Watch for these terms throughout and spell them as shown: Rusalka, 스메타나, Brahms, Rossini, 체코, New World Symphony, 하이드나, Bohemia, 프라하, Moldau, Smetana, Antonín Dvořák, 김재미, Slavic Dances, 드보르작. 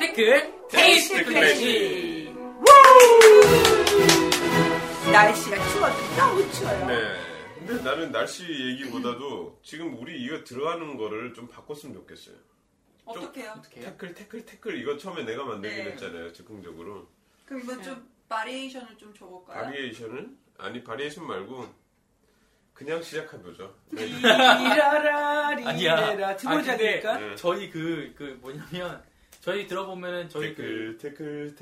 댓글 테이스트 클래식. 날씨가 추워요. 너무 추워요. 네. 근데 나는 날씨 얘기보다도 지금 우리 이거 들어가는 거를 좀 바꿨으면 좋겠어요. 어떻게요? 태클 이거 처음에 내가 만들긴 했잖아요. 즉흥적으로. 그럼 이거 좀 바리에이션을 좀 줘볼까요? 바리에이션을? 아니 바리에이션 말고 그냥 시작해보죠. 아니야. 드보르작이니까. 네. 저희 그 뭐냐면 저희 들어보면은 저희 태클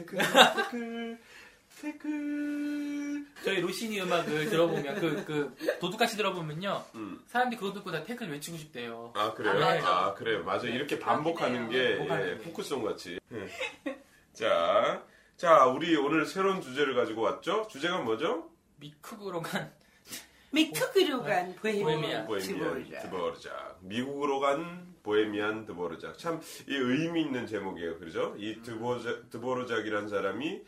저희 로시니 음악을 들어보면 그 도둑같이 들어보면요 사람들이 그거 듣고 다 태클 외치고 싶대요. 아 그래요? 아 그래요. 맞아. 네. 이렇게 반복하는 게 포크송 같이. 자 우리 오늘 새로운 주제를 가지고 왔죠. 주제가 뭐죠? 미국으로 간 보헤미안 드보르작. 미국으로 간 보헤미안 드보르작. 참 이 의미 있는 제목이에요. 그렇죠? 이 드보르작이란 사람이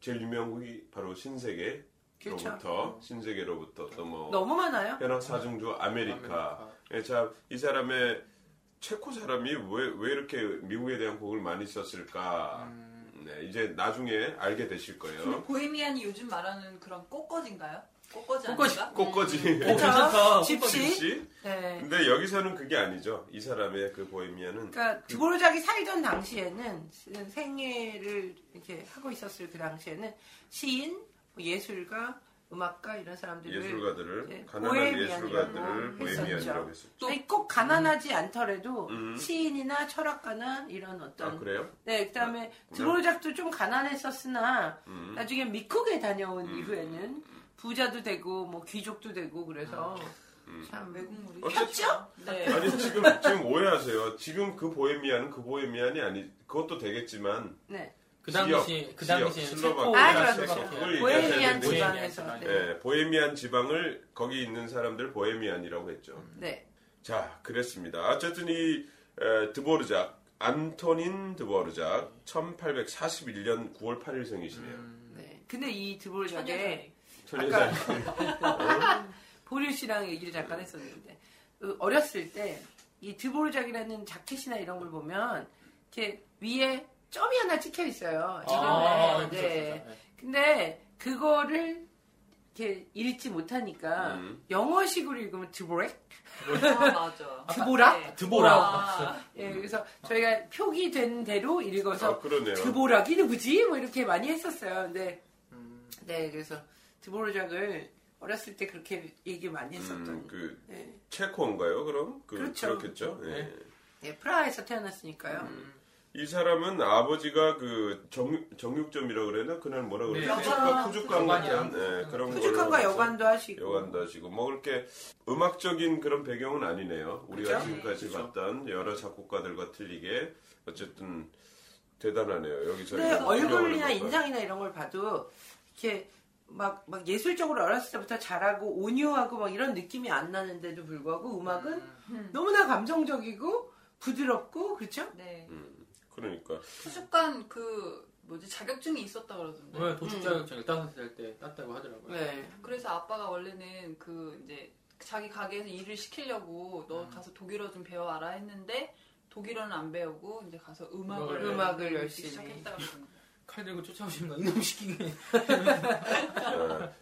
제일 유명한 게 바로 신세계로부터 너무 많아요. 현악 사중주 아메리카. 예, 참 이 사람의 체코 사람이 왜 이렇게 미국에 대한 곡을 많이 썼을까? 네, 이제 나중에 알게 되실 거예요. 보헤미안이 요즘 말하는 그런 꽃거지인가요? 꽃거지. 괜찮다. 집시. 네. 근데 여기서는 그게 아니죠. 이 사람의 그 보헤미안은. 그러니까 드보르작이 살던 당시에는 생애를 이렇게 하고 있었을 그 당시에는 시인, 예술가, 음악가 이런 사람들을 가난한 예술가들을 보헤미안이라고 했었죠. 또 꼭 가난하지 않더라도 시인이나 철학가나 이런 어떤. 아, 그래요? 네, 그다음에 드보르작도 좀 가난했었으나 나중에 미국에 다녀온 이후에는. 부자도 되고 뭐 귀족도 되고 그래서 참 외국물이 켰죠? 네. 아니 지금 오해하세요. 지금 그 보헤미안은 그 보헤미안이 아니 그것도 되겠지만 네. 그 당시 슬로바키아 보헤미안 지방에서 네. 보헤미안 지방을 거기 있는 사람들 보헤미안이라고 했죠. 네. 자, 그랬습니다. 어쨌든 이 드보르작 안토닌 드보르작 1841년 9월 8일생이시네요. 네. 근데 이 드보르작의 아까 보류 씨랑 얘기를 잠깐 했었는데 어렸을 때 이 드보르작이라는 자켓이나 이런 걸 보면 이렇게 위에 점이 하나 찍혀 있어요. 아, 네. 근데 그거를 이렇게 읽지 못하니까 영어식으로 읽으면 드보렉. 맞아. 드보락. 예, 그래서 저희가 표기된 대로 읽어서 드보락이 누구지? 뭐 이렇게 많이 했었어요. 근데 네, 그래서. 드보르작을 어렸을 때 그렇게 얘기 많이 했었던. 그 네. 체코인가요? 그럼 그렇겠죠. 네. 네, 프라하에서 태어났으니까요. 이 사람은 아버지가 그 정육점이라고 그랬나? 그날 뭐라 그랬나? 후죽관 같은 그런 거. 후죽관과 여관도 하시고 뭐 그렇게 음악적인 그런 배경은 아니네요. 우리가 지금까지 봤던 여러 작곡가들과 틀리게 어쨌든 대단하네요. 여기서 근데 얼굴이나 인상이나 이런 걸 봐도 이렇게. 막 예술적으로 어렸을 때부터 잘하고 온유하고 막 이런 느낌이 안 나는데도 불구하고 음악은 너무나 감성적이고 부드럽고 그렇죠? 네. 그러니까. 수족관 자격증이 있었다 그러던데. 네, 도축 자격증 15살 때 땄다고 하더라고요. 네. 그래서 아빠가 원래는 이제 자기 가게에서 일을 시키려고 너 가서 독일어 좀 배워와라 했는데 독일어는 안 배우고 이제 가서 음악을 열심히 시작했다 그러던데. 칼 들고 쫓아오시면 이놈 시키네.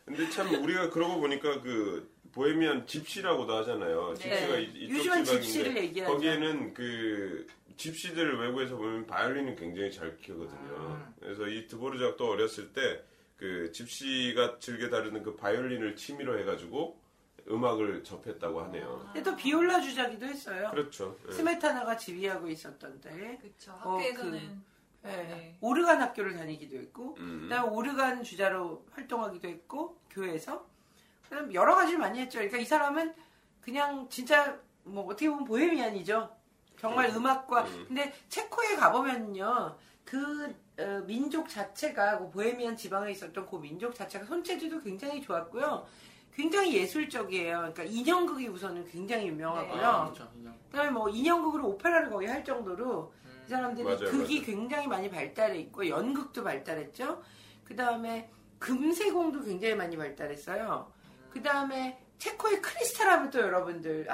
근데 참 우리가 그러고 보니까 그 보헤미안 집시라고도 하잖아요. 집시가 이쪽 지방인데 거기에는 그 집시들 외국에서 보면 바이올린을 굉장히 잘 키우거든요. 그래서 이 드보르작도 어렸을 때 그 집시가 즐겨 다루는 그 바이올린을 취미로 해가지고 음악을 접했다고 하네요. 근데 또 비올라 주자기도 했어요. 그렇죠. 네. 스메타나가 지휘하고 있었던데. 그렇죠. 학교에서는. 네. 오르간 학교를 다니기도 했고, 그다음 오르간 주자로 활동하기도 했고, 교회에서. 그다음 여러 가지를 많이 했죠. 그러니까 이 사람은 그냥 진짜 뭐 어떻게 보면 보헤미안이죠. 정말 음악과. 근데 체코에 가보면요, 민족 자체가 보헤미안 지방에 있었던 그 민족 자체가 손재주도 굉장히 좋았고요. 굉장히 예술적이에요. 그러니까 인형극이 우선은 굉장히 유명하고요. 네. 아, 그렇죠. 그다음에 뭐 인형극으로 오페라를 거의 할 정도로. 이 사람들이 극이 굉장히 많이 발달해 있고 연극도 발달했죠. 그 다음에 금세공도 굉장히 많이 발달했어요. 그 다음에 체코의 크리스탈하면 또 여러분들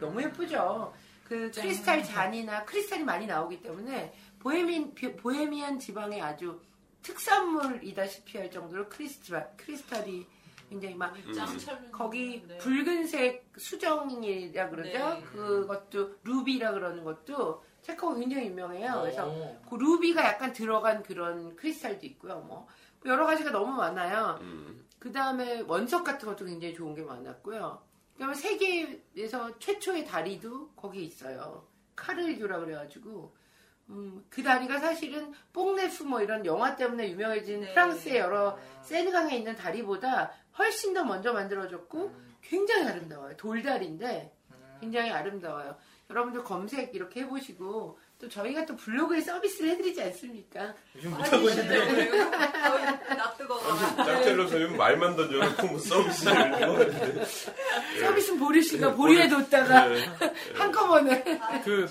너무 예쁘죠. 그 크리스탈 잔이나 크리스탈이 많이 나오기 때문에 보헤미안 지방의 아주 특산물이다시피 할 정도로 크리스탈이 굉장히 막 거기 네. 붉은색 수정이라 그러죠. 네. 그것도 루비라 그러는 것도 체코가 굉장히 유명해요. 그래서 그 루비가 약간 들어간 그런 크리스탈도 있고요. 뭐 여러 가지가 너무 많아요. 그 다음에 원석 같은 것도 굉장히 좋은 게 많았고요. 그다음에 세계에서 최초의 다리도 거기 있어요. 카를교라 그래가지고 그 다리가 사실은 뽕네프 뭐 이런 영화 때문에 유명해진 네. 프랑스의 여러 세느강에 있는 다리보다 훨씬 더 먼저 만들어졌고 굉장히 아름다워요. 돌다리인데 굉장히 아름다워요. 여러분들 검색 이렇게 해보시고 또 저희가 또 블로그에 서비스를 해드리지 않습니까? 요즘 못하고 있는데요. 나 뜨거워. 짝짤로서 요즘 말만 던져놓고 뭐 서비스를 서비스는 보리씨가 보리에 뒀다가 한꺼번에 그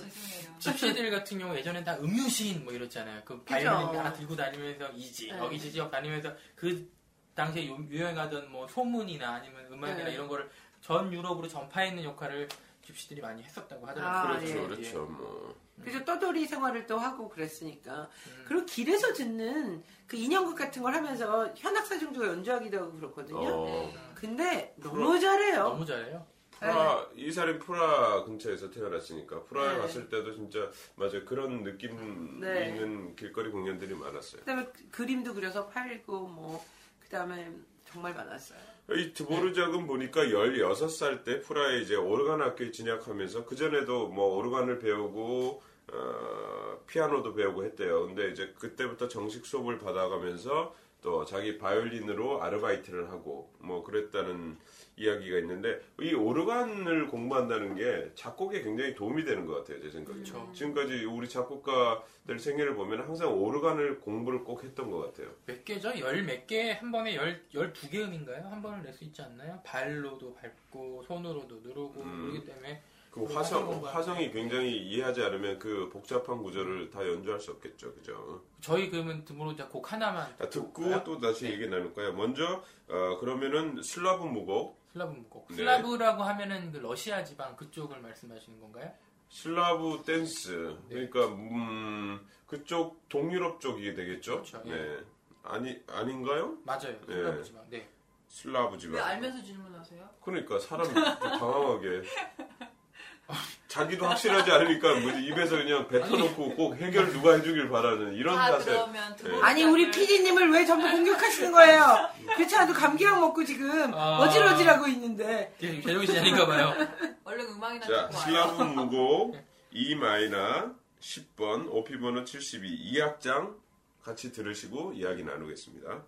집시들 같은 경우 예전엔 다 음유시인 뭐 이랬잖아요. 그 바이올린 다 들고 다니면서 이지 여기 지역 다니면서 그 당시에 유행하던 뭐 소문이나 아니면 음악이나 이런 거를 전 유럽으로 전파했는 역할을 집시들이 많이 했었다고 하더라고요. 그렇죠, 예. 그렇죠. 뭐. 그래서 떠돌이 생활을 또 하고 그랬으니까. 그리고 길에서 듣는 그 인형극 같은 걸 하면서 현악사중주가 연주하기도 하고 그렇거든요. 근데 너무 잘해요. 너무 잘해요. 프라, 네. 이 사람이 프라 근처에서 태어났으니까 프라에 네. 갔을 때도 진짜 맞아요. 그런 느낌 네. 있는 길거리 공연들이 많았어요. 그다음에 그림도 그려서 팔고 뭐 그다음에 정말 많았어요. 이 드보르작은 네. 보니까 16살 때 프라에 이제 오르간 학교에 진학하면서 그전에도 뭐 오르간을 배우고 피아노도 배우고 했대요. 근데 이제 그때부터 정식 수업을 받아가면서 또 자기 바이올린으로 아르바이트를 하고 뭐 그랬다는 이야기가 있는데 이 오르간을 공부한다는 게 작곡에 굉장히 도움이 되는 것 같아요. 제 생각에. 그렇죠. 지금까지 우리 작곡가들 생애를 보면 항상 오르간을 공부를 꼭 했던 것 같아요. 몇 개죠? 열 몇 개? 한 번에 12개 음인가요? 한 번을 낼 수 있지 않나요? 발로도 밟고 손으로도 누르고 그러기 때문에 그 화성이 굉장히 이해하지 않으면 그 복잡한 구조를 다 연주할 수 없겠죠, 그죠? 저희 그러면 드보르작 곡 하나만 듣고 또 다시 네. 얘기 나눌까요? 먼저 그러면은 슬라브 무곡. 네. 슬라브라고 하면은 그 러시아 지방 그쪽을 말씀하시는 건가요? 슬라브 댄스 네. 그러니까 그쪽 동유럽 쪽이 되겠죠? 그렇죠. 네. 예. 아닌가요? 맞아요. 슬라브 네. 지방. 네. 슬라브 지방. 왜 알면서 질문하세요? 그러니까 사람 당황하게. 자기도 확실하지 않으니까 입에서 그냥 뱉어놓고 꼭 해결 누가 해주길 바라는 이런 자세. 네. 아니 우리 PD님을 왜 전부 공격하시는 거예요? 그렇지 않아도 감기약 먹고 지금 어질어질하고 있는데. 제정신이 아닌가봐요. 얼른 음악이나 듣고 와요. 자, 슬라브 무곡 E 마이너 10번 오피번호 72 이 악장 같이 들으시고 이야기 나누겠습니다.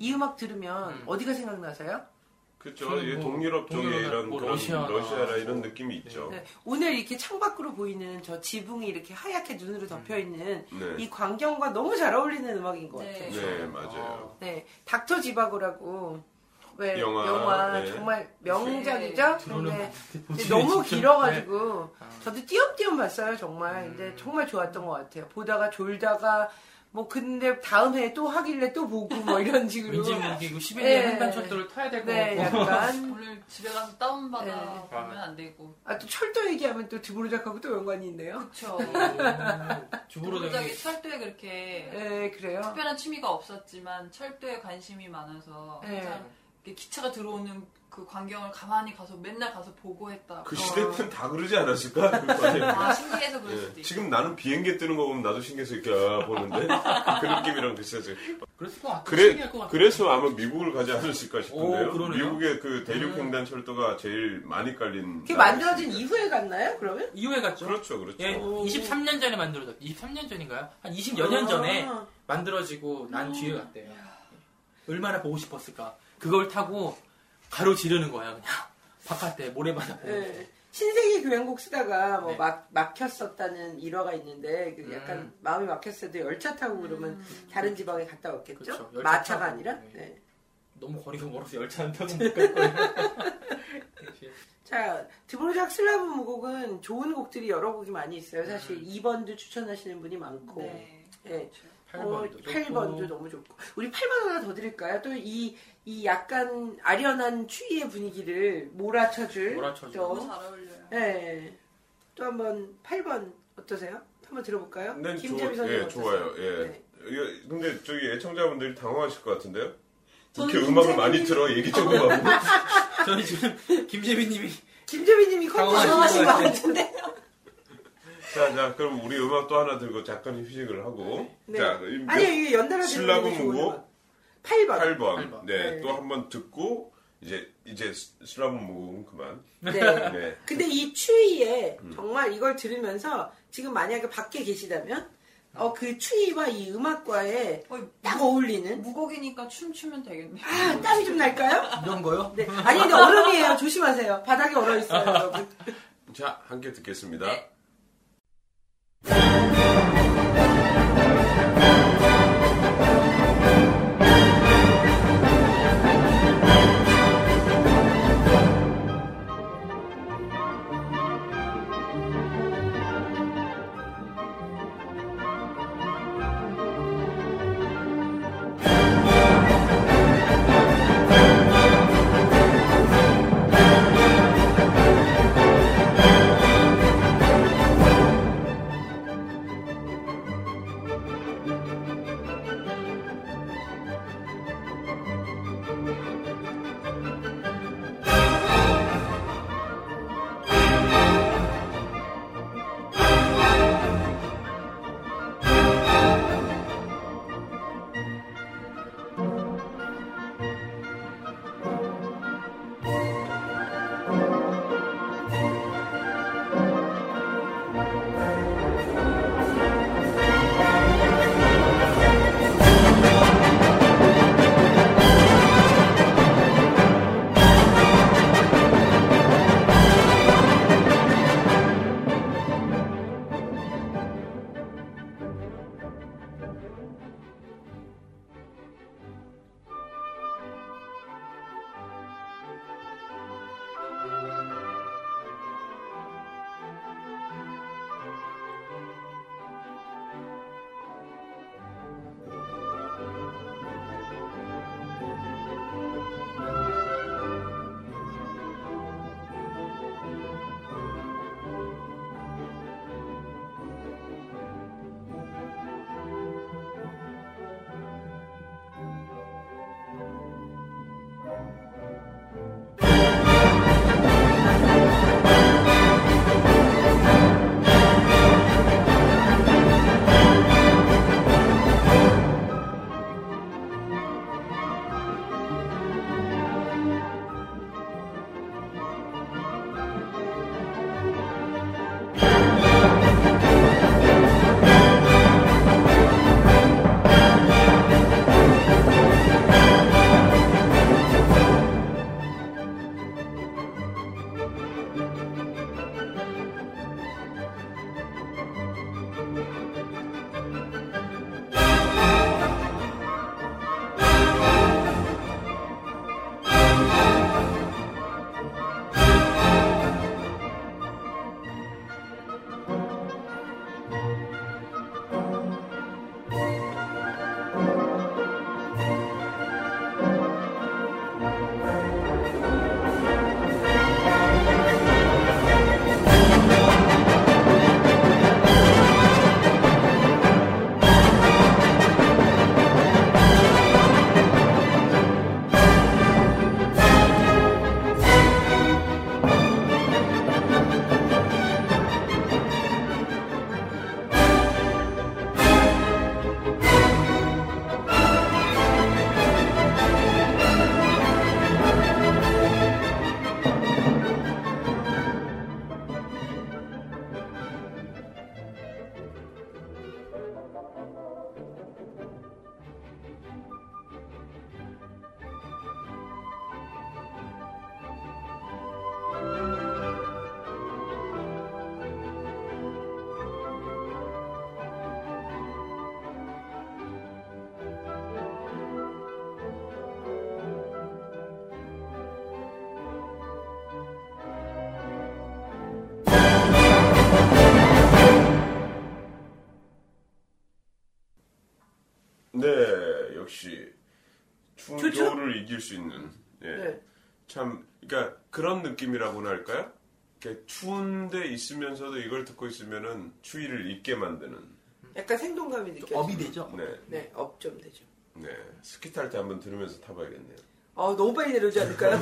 이 음악 들으면 어디가 생각나세요? 그렇죠. 뭐, 동유럽 쪽에 이런 뭐, 러시아나 이런 느낌이 있죠. 네. 오늘 이렇게 창밖으로 보이는 저 지붕이 이렇게 하얗게 눈으로 덮여있는 이 광경과 너무 잘 어울리는 음악인 것 같아요. 네, 맞아요. 네, 닥터 지바고라고 왜 영화 정말 명작이죠? 근데 너무 길어가지고 저도 띄엄띄엄 봤어요. 정말. 근데 정말 좋았던 것 같아요. 보다가 졸다가 뭐 근데 다음 해에 또 하길래 또 보고 뭐 이런 식으로 왠지 무기고 11년 횡단 철도를 타야 될 것 같고 약간 오늘 집에 가서 다운받아 보면 안 되고 또 철도 얘기하면 또 드보르작하고 또 연관이 있네요. 그쵸. 드보르작이 철도에 그렇게 그래요? 특별한 취미가 없었지만 철도에 관심이 많아서 항상 기차가 들어오는 그 광경을 가만히 가서 맨날 가서 보고 했다. 그 시대 때는 다 그러지 않았을까? 아, 신기해서 그럴 수도 있어. 지금 나는 비행기 뜨는 거 보면 나도 신기해서 이렇게 보는데 그 느낌이랑 비슷하지. 그랬을 것 같아. 그래서 아마 미국을 가지 않았을까 싶은데요. 미국의 그 대륙횡단 철도가 제일 많이 깔린. 그게 만들어진 이후에 갔나요? 그러면? 이후에 갔죠. 그렇죠. 예, 23년 전에 만들어졌. 23년 전인가요? 한 20여년 전에 만들어지고 난 뒤에 갔대요. 얼마나 보고 싶었을까? 그걸 타고 가로 지르는 거야, 그냥. 바깥에, 모래바다 보고. 네. 신세계 교향곡 쓰다가 뭐 막혔었다는 일화가 있는데, 그 약간 마음이 막혔어도 열차 타고 그러면 다른 지방에 갔다 왔겠죠? 그렇죠. 마차가 타고, 아니라? 네. 너무 거리가 멀어서 열차 안 타고 못 갈 거예요. 자, 드보르작 슬라브 무곡은 좋은 곡들이 여러 곡이 많이 있어요. 사실 2번도 추천하시는 분이 많고. 네. 네. 8번도 너무 좋고. 우리 8번 하나 더 드릴까요? 또 이 약간 아련한 추위의 분위기를 몰아쳐줄. 너무 잘 어울려요. 네. 또 한번 8번 어떠세요? 한번 들어볼까요? 네, 김재미 선생님. 예, 좋아요. 예. 네. 예, 근데 저기 애청자분들이 당황하실 것 같은데요? 이렇게 음악을 많이 들어 얘기 조금 하고. 저는 지금 김재미님이 당황하신 것 같은데. 자, 그럼 우리 음악 또 하나 들고 잠깐 휴식을 하고. 네. 자, 아니요, 연달아 슬라브 무곡 8번. 네, 또 한 번 듣고 이제 슬라브 무곡은 그만. 네. 네. 근데 이 추위에 정말 이걸 들으면서 지금 만약에 밖에 계시다면 그 추위와 이 음악과에 딱 어울리는 무곡이니까 춤추면 되겠네요. 아, 땀이 좀 날까요? 이런 거요? 네. 아니, 근데 얼음이에요. 조심하세요. 바닥에 얼어 있어요, 여러분. 자, 함께 듣겠습니다. 네. 역시 충격을 이길 수 있는 예. 네. 참 그러니까 그런 느낌이라고나 할까요? 이렇게 추운데 있으면서도 이걸 듣고 있으면은 추위를 잊게 만드는 약간 생동감이 느껴져요. 업이 되죠. 네, 네, 업 좀 되죠. 네, 스키 탈 때 한번 들으면서 타봐야겠네요. 아, 너무 빨리 내려오지 않을까요?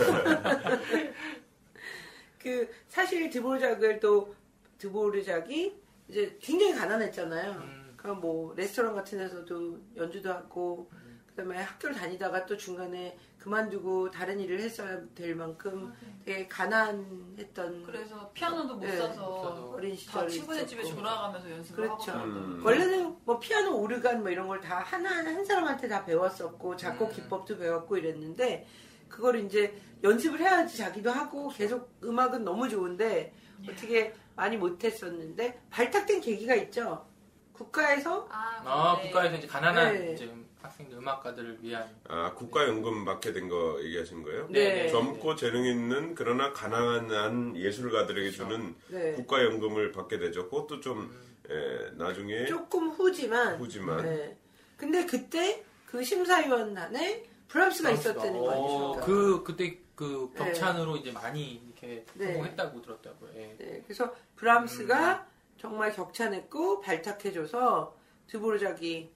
그 사실 드보르작을 또 드보르작이 이제 굉장히 가난했잖아요. 그러니까 뭐 레스토랑 같은 데서도 연주도 하고 그다음에 학교를 다니다가 또 중간에 그만두고 다른 일을 했어야 될 만큼 되게 가난했던. 그래서 피아노도 못 사서 어린 시절에 다 친구네 집에 돌아가면서 연습을 그렇죠. 하고. 원래는 뭐 피아노 오르간 뭐 이런 걸 다 하나하나 한 사람한테 다 배웠었고 작곡 기법도 배웠고 이랬는데 그걸 이제 연습을 해야지 자기도 하고 계속 음악은 너무 좋은데 어떻게 많이 못했었는데 발탁된 계기가 있죠. 국가에서 국가에서 이제 가난한 지금 학생들 음악가들을 위한 국가연금 받게 된 거 얘기하신 거예요? 네. 젊고 재능 있는 그러나 가난한 예술가들에게 그렇죠. 주는 네. 국가연금을 받게 되죠. 그것도 좀 나중에 조금 후지만. 네. 근데 그때 그 심사위원단에 브람스가 있었다는 거 아니십니까? 그때 그 격찬으로 이제 많이 이렇게 성공했다고 들었다고요. 예. 네. 그래서 브람스가 정말 격찬했고 발탁해줘서 드보르작이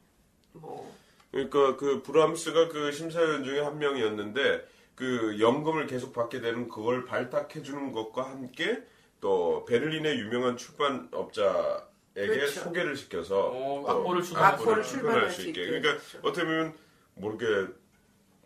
뭐 그러니까 그 브람스가 그 심사위원 중에 한 명이었는데 그 연금을 계속 받게 되는 그걸 발탁해주는 것과 함께 또 베를린의 유명한 출판업자에게 그렇죠. 소개를 시켜서 악보를 출판할 수 있게. 그러니까 어떻게 보면 모르게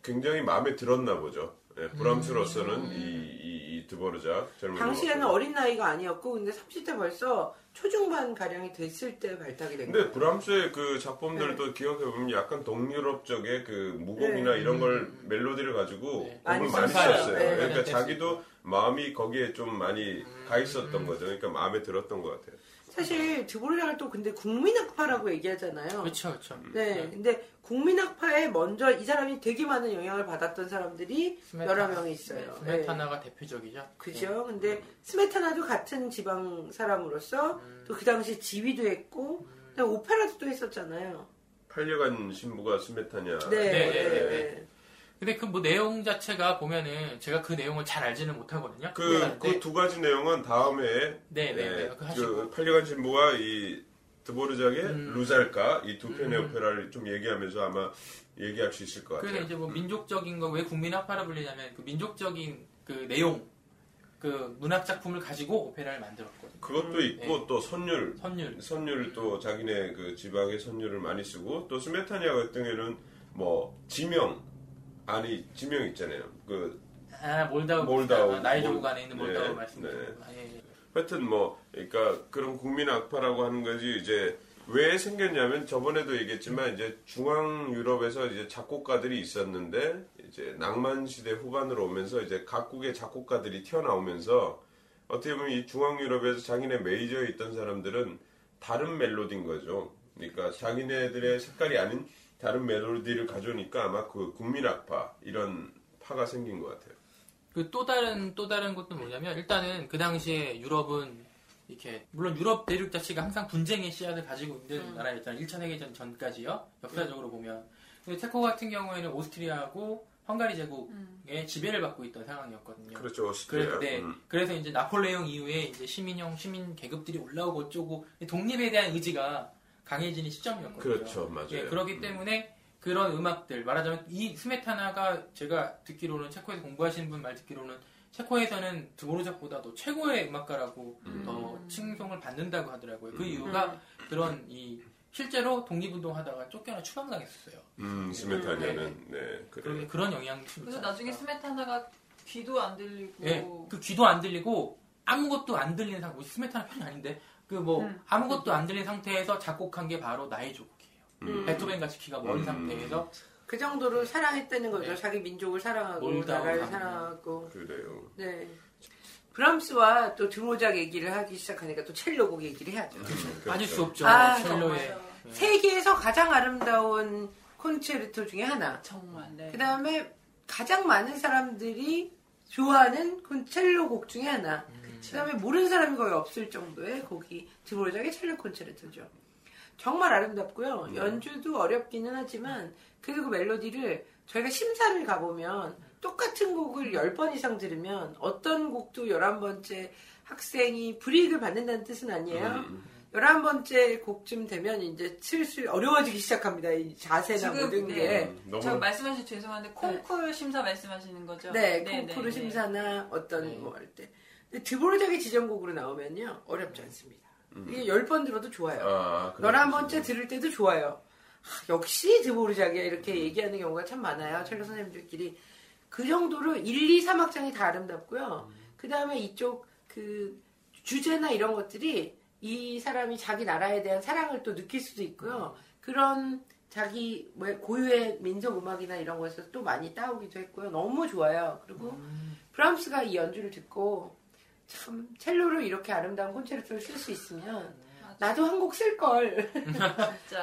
굉장히 마음에 들었나 보죠. 예, 브람스로서는 이 드보르작 젊은 당시에는 음악으로. 어린 나이가 아니었고 근데 30대 벌써 초중반 가량이 됐을 때 발탁이 된 거예요. 근데 브람스의 그 작품들도 기억해보면 약간 동유럽 쪽의 그 무곡이나 이런 걸 멜로디를 가지고 곡을 많이 썼어요. 네. 그러니까 자기도 마음이 거기에 좀 많이 가 있었던 거죠. 그러니까 마음에 들었던 것 같아요. 사실 드보르작을 또 근데 국민학파라고 얘기하잖아요. 그렇죠. 네, 근데 국민학파에 먼저 이 사람이 되게 많은 영향을 받았던 사람들이 여러 명이 있어요. 스메타나가 대표적이죠. 그죠. 근데 스메타나도 같은 지방 사람으로서 또 그 당시 지휘도 했고 오페라도 또 했었잖아요. 8려간 신부가 스메타냐. 네. 근데 그 뭐 내용 자체가 보면은 제가 그 내용을 잘 알지는 못하거든요. 그 두 가지 내용은 다음에 그 8려간 신부와 이 드보르작의 루살카 이 두 편의 오페라를 좀 얘기하면서 아마 얘기할 수 있을 것 같아요. 그래 이제 뭐 민족적인 거 왜 국민학파라 불리냐면 그 민족적인 그 내용 그 문학 작품을 가지고 오페라를 만들었거든요. 그것도 있고 또 선율 또 자기네 그 지방의 선율을 많이 쓰고 또 스메타니아 같은 경우에는 뭐 지명 있잖아요. 그 몰다우 나이조국 안에 있는 몰다우 말씀드렸죠. 하여튼 뭐 그러니까 그런 국민 악파라고 하는 거지 이제 왜 생겼냐면 저번에도 얘기했지만 이제 중앙 유럽에서 이제 작곡가들이 있었는데 이제 낭만 시대 후반으로 오면서 이제 각국의 작곡가들이 튀어나오면서 어떻게 보면 이 중앙 유럽에서 자기네 메이저에 있던 사람들은 다른 멜로디인 거죠. 그러니까 자기네들의 색깔이 아닌 다른 멜로디를 가져오니까 아마 그 국민 악파 이런 파가 생긴 것 같아요. 그 또 다른 것도 뭐냐면 일단은 그 당시에 유럽은 이렇게 물론 유럽 대륙 자체가 항상 분쟁의 씨앗을 가지고 있는 나라였잖아요. 1차 세계전 전까지요. 역사적으로 보면. 근데 체코 같은 경우에는 오스트리아하고 헝가리 제국의 지배를 받고 있던 상황이었거든요. 그렇죠. 오스트리아. 그래서 이제 나폴레옹 이후에 이제 시민 계급들이 올라오고 어쩌고 독립에 대한 의지가 강해지는 시점이었거든요. 그렇죠, 맞아요. 예, 그렇기 때문에 그런 음악들 말하자면 이 스메타나가 제가 듣기로는 체코에서 공부하시는 분 말 듣기로는 체코에서는 드보르작보다도 최고의 음악가라고 더 칭송을 받는다고 하더라고요. 그 이유가 그런 이 실제로 독립운동하다가 쫓겨나 추방당했었어요. 스메타나는 그래요. 그런 영향. 그래서 나중에 스메타나가 귀도 안 들리고. 예, 그 귀도 안 들리고 아무것도 안 들리는 상태. 스메타나 편이 아닌데. 아무것도 안 들린 상태에서 작곡한 게 바로 나의 조국이에요. 베토벤 같이 귀가 먼 상태에서. 그 정도로 사랑했다는 거죠. 자기 민족을 사랑하고, 나라를 사랑하고. 그래요. 네. 브람스와 또 드보르작 얘기를 하기 시작하니까 또 첼로곡 얘기를 해야죠. 빠질 수 없죠. 첼로의. 세계에서 가장 아름다운 콘체르토 중에 하나. 정말. 네. 그 다음에 가장 많은 사람들이 좋아하는 첼로곡 중에 하나. 그 다음에 모르는 사람이 거의 없을 정도의 곡이 드보르작의 첼로 콘체르토죠. 정말 아름답고요. 네. 연주도 어렵기는 하지만 그래도 그 멜로디를 저희가 심사를 가보면 똑같은 곡을 10번 이상 들으면 어떤 곡도 11번째 학생이 불이익을 받는다는 뜻은 아니에요. 11번째 곡쯤 되면 이제 슬슬 어려워지기 시작합니다. 이 자세나 모든 게. 저 말씀하셔서 죄송한데 콩쿠르 심사 말씀하시는 거죠? 네. 콩쿠르 심사나 어떤 뭐 할 때. 근데 드보르작의 지정곡으로 나오면요. 어렵지 않습니다. 이게 10번 들어도 좋아요. 11번째 들을 때도 좋아요. 하, 역시 드보르작이야. 이렇게 얘기하는 경우가 참 많아요. 첼로 선생님들끼리. 그 정도로 1, 2, 3악장이 다 아름답고요. 그 다음에 이쪽 그 주제나 이런 것들이 이 사람이 자기 나라에 대한 사랑을 또 느낄 수도 있고요. 그런 자기 고유의 민속 음악이나 이런 것에서 또 많이 따오기도 했고요. 너무 좋아요. 그리고 브람스가 이 연주를 듣고 참 첼로로 이렇게 아름다운 콘체르토를 쓸 수 있으면 나도 한 곡 쓸걸.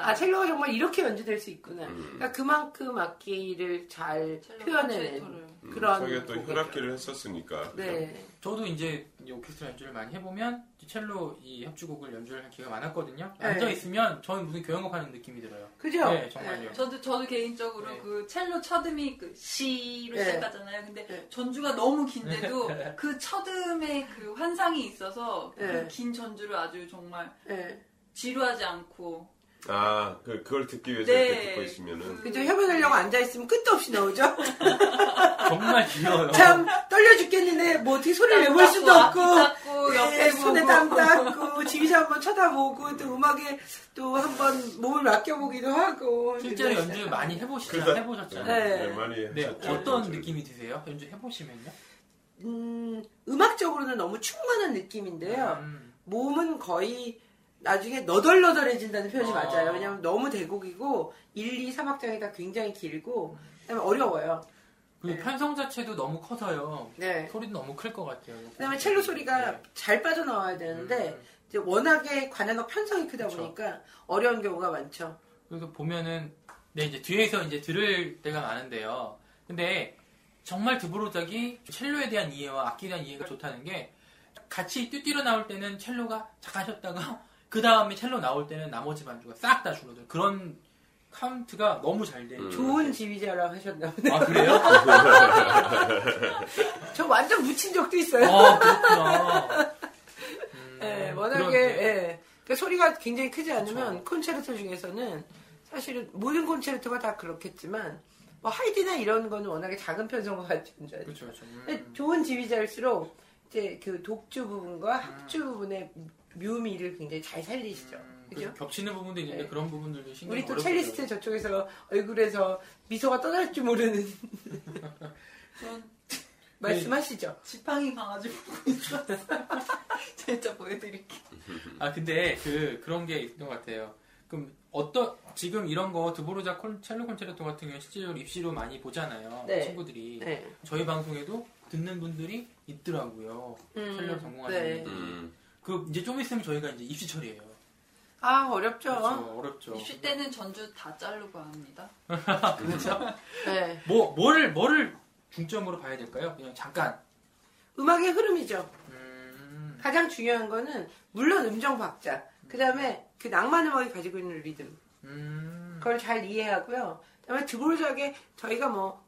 아, 첼로가 정말 이렇게 연주될 수 있구나. 그러니까 그만큼 악기를 잘 표현해낸 그런. 자기가 또 협악기를 했었으니까. 네. 그죠? 저도 이제 오케스트라 연주를 많이 해보면 첼로 이 협주곡을 연주를 할 기회가 많았거든요. 네. 앉아있으면 저는 무슨 교향곡 하는 느낌이 들어요. 그죠? 네, 정말요. 네. 저도 개인적으로 네. 그 첼로 첫음이 그 C로 네. 시작하잖아요. 근데 네. 전주가 너무 긴데도 네. 그 첫음의 그 환상이 있어서 네. 그 긴 전주를 아주 정말 네. 지루하지 않고 아, 그걸 듣기 위해서 네. 이렇게 듣고 있으면은. 그죠, 협연하려고 앉아있으면 끝도 없이 나오죠? 정말 귀여워요. 참, 떨려 죽겠는데, 뭐 어떻게 소리를 외울 수도 없고, 네, 손에 땀 닦고, 지휘자 한번 쳐다보고, 또 음악에 또 한번 몸을 맡겨보기도 하고. 실제로 연주 많이 해보셨잖아요. 네, 네 많이 해보셨죠. 네, 어떤 느낌이 드세요? 연주 해보시면요? 음악적으로는 너무 충만한 느낌인데요. 몸은 거의, 나중에 너덜너덜해진다는 표현이 맞아요. 왜냐면 너무 대곡이고 1, 2, 3악장이 다 굉장히 길고 그다음에 어려워요. 그리고 네. 편성 자체도 너무 커서요. 네. 소리도 너무 클 것 같아요. 그다음에 첼로 소리가 네. 잘 빠져나와야 되는데 이제 워낙에 관현악 편성이 크다 그쵸. 보니까 어려운 경우가 많죠. 그래서 보면은 네, 이제 뒤에서 이제 들을 때가 많은데요. 근데 정말 드보르작이 첼로에 대한 이해와 악기에 대한 이해가 좋다는 게 같이 뛰뛰러 나올 때는 첼로가 잠깐 쉬었다가 그 다음에 첼로 나올 때는 나머지 반주가 싹 다 줄어들 그런 카운트가 너무 잘 돼요. 좋은 지휘자라고 하셨나 보네요. 아 그래요? 저 완전 묻힌 적도 있어요. 아 그렇구나. 네, 워낙에 예, 그러니까 소리가 굉장히 크지 않으면 그렇죠. 콘체르토 중에서는 사실은 모든 콘체르토가 다 그렇겠지만 뭐 하이드나 이런 거는 워낙에 작은 편성과 같은 줄 알죠. 그렇죠. 좋은 지휘자일수록 이제 그 독주 부분과 합주 부분의 묘미를 굉장히 잘 살리시죠. 그죠? 겹치는 부분도 있는데 네. 그런 부분들도 신경 우리 또 첼리스트 저쪽에서 얼굴에서 미소가 떠날 줄 모르는 그런 말씀하시죠. 지팡이 강아지 보고 있었어요. 진짜 보여드릴게요. 아 근데 그런 게 있는 것 같아요. 그럼 어떤 지금 이런 거 드보르작 첼로 콘체르토 같은 경우는 실제로 입시로 많이 보잖아요. 네. 친구들이 네. 저희 방송에도 듣는 분들이 있더라고요. 첼로 전공하는 분들이. 네. 그 이제 좀 있으면 저희가 이제 입시철이에요. 아 어렵죠. 그렇죠, 어렵죠. 입시 때는 전주 다 자르고 합니다. 그렇죠. 네. 뭐를 중점으로 봐야 될까요? 그냥 잠깐. 음악의 흐름이죠. 가장 중요한 거는 물론 음정 박자. 그다음에 그 낭만 음악이 가지고 있는 리듬. 그걸 잘 이해하고요. 그다음에 드보르작에 저희가 뭐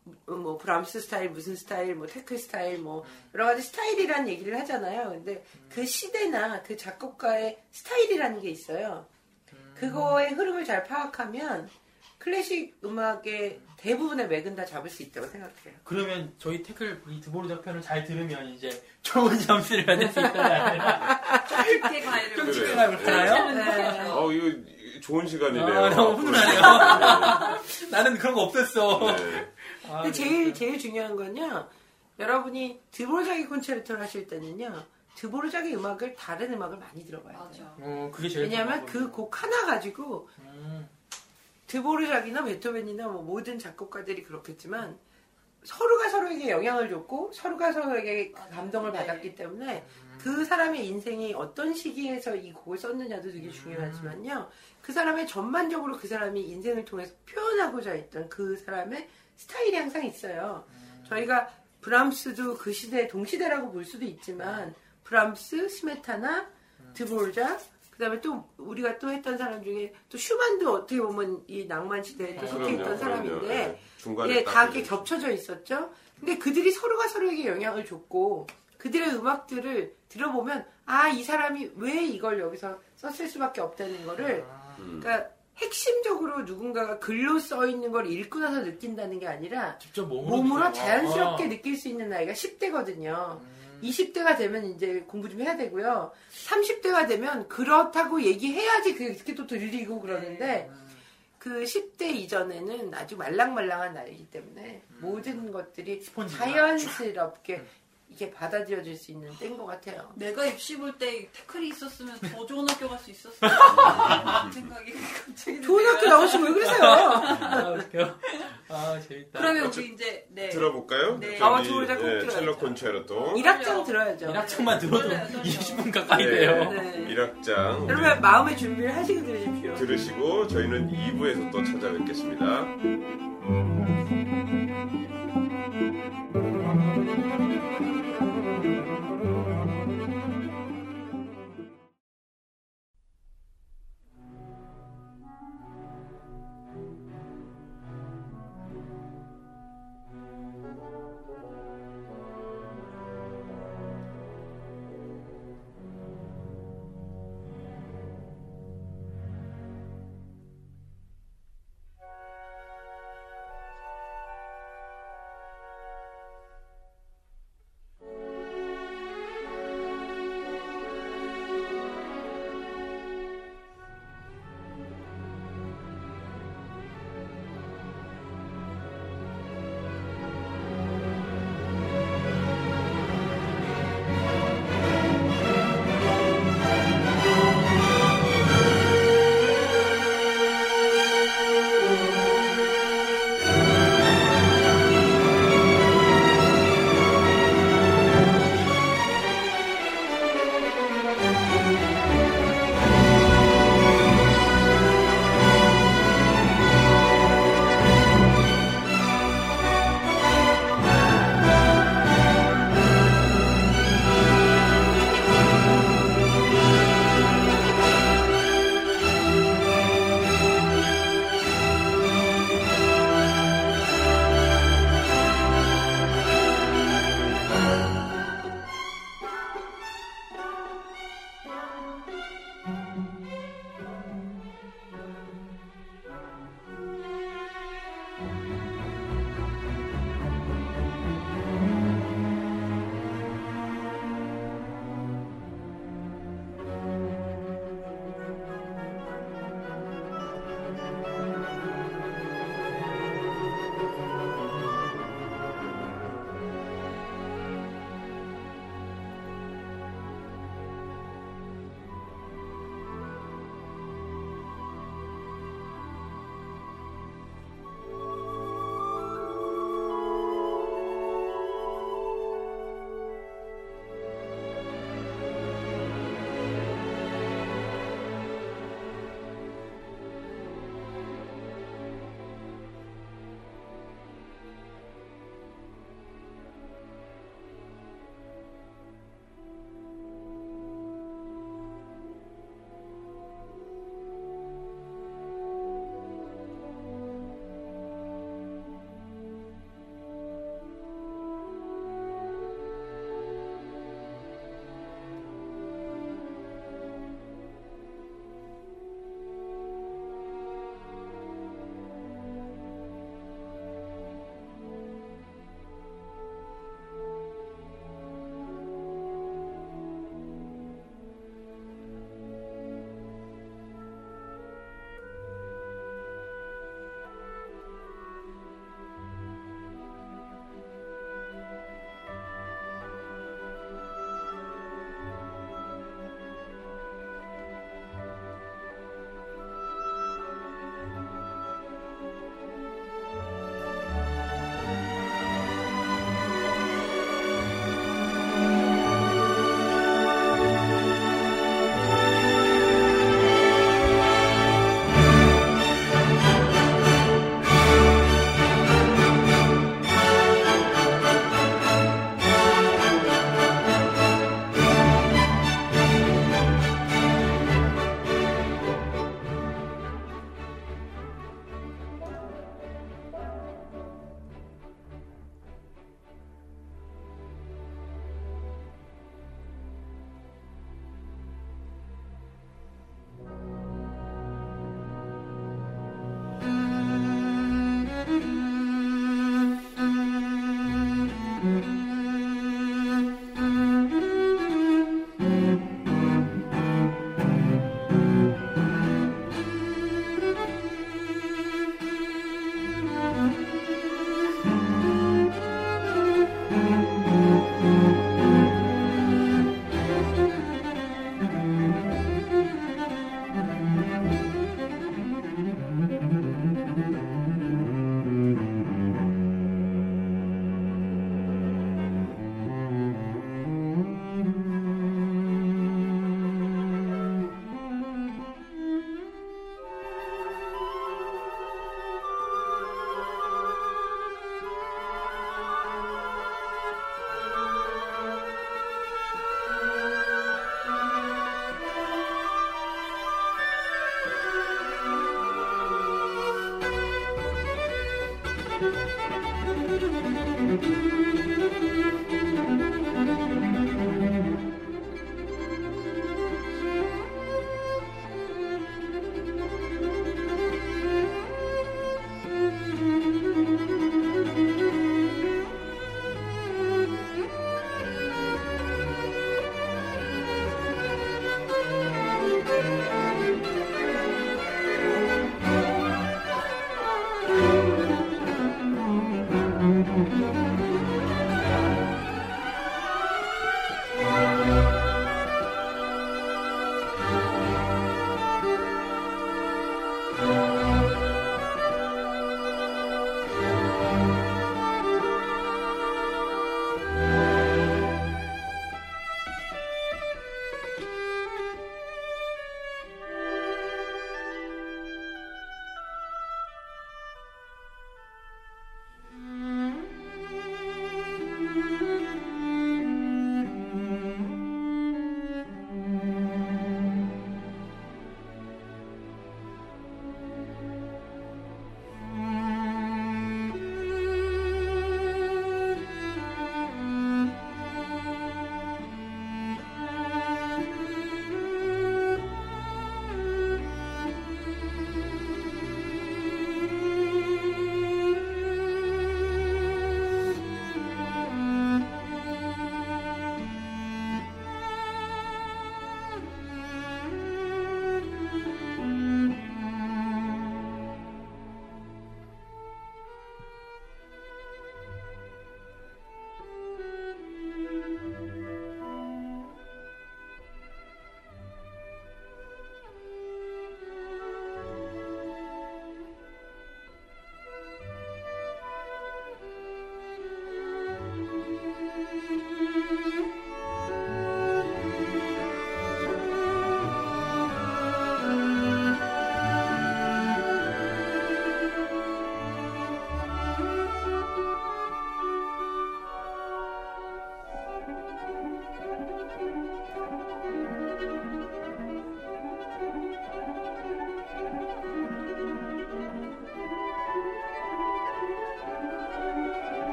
브람스 스타일, 무슨 스타일, 뭐 테크 스타일, 뭐 여러 가지 스타일이란 얘기를 하잖아요. 근데 그 시대나 그 작곡가의 스타일이라는 게 있어요. 그거의 흐름을 잘 파악하면 클래식 음악의 대부분의 맥은 다 잡을 수 있다고 생각해요. 그러면 저희 태클 이 드보르작 편을 잘 들으면 이제 좋은 점수를 받을 수 있다는 쫑치게 가위를 쫑치게 가위를 어 이거 좋은 시간이네요. 아, 너무 훈훈하네요. 나는 그런 거 없었어. 네. 아, 근데 제일 중요한 건요. 여러분이 드보르작의 콘체르토를 하실 때는요. 드보르작의 음악을 다른 음악을 많이 들어봐야 돼요. 맞아. 그게 제일 왜냐하면 그 곡 하나 가지고 드보르작이나 베토벤이나 뭐 모든 작곡가들이 그렇겠지만 서로가 서로에게 영향을 줬고 서로가 서로에게 감동을 네. 받았기 때문에 그 사람의 인생이 어떤 시기에서 이 곡을 썼느냐도 되게 중요하지만요. 그 사람의 전반적으로 그 사람이 인생을 통해서 표현하고자 했던 그 사람의 스타일이 항상 있어요. 저희가 브람스도 그 시대의 동시대라고 볼 수도 있지만 브람스, 스메타나, 드보르작 그 다음에 또 우리가 또 했던 사람 중에 또 슈만도 어떻게 보면 이 낭만 시대에 또 속해 있던 사람인데 예, 다 이렇게 겹쳐져 있었죠. 근데 그들이 서로가 서로에게 영향을 줬고 그들의 음악들을 들어보면 아, 이 사람이 왜 이걸 여기서 썼을 수밖에 없다는 거를 그러니까 핵심적으로 누군가가 글로 써 있는 걸 읽고 나서 느낀다는 게 아니라 직접 몸으로 자연스럽게 느낄 수 있는 나이가 10대거든요. 20대가 되면 이제 공부 좀 해야 되고요. 30대가 되면 그렇다고 얘기해야지 그게 또 들리고 그러는데 그 10대 이전에는 아주 말랑말랑한 나이이기 때문에 모든 것들이 자연스럽게 이게 받아들여질 수 있는 때인 것 같아요. 내가 입시 볼 때 태클이 있었으면 더 좋은 학교 갈 수 있었을 것 같아요. 생각이 갑자기 좋은 학교 나오시면 왜 그러세요? 아, 웃겨. 아, 재밌다. 그러면 우리 이제 네. 들어볼까요? 네. 아, 좋으자 꼭 들어요. 첼로 콘체르토. 1악장 들어야죠. 1악장만 들어도 20분 가까이 돼요. 네. 1악장. 여러분 마음의 준비를 하시고 들으십시오. 들으시고 저희는 2부에서 또 찾아뵙겠습니다.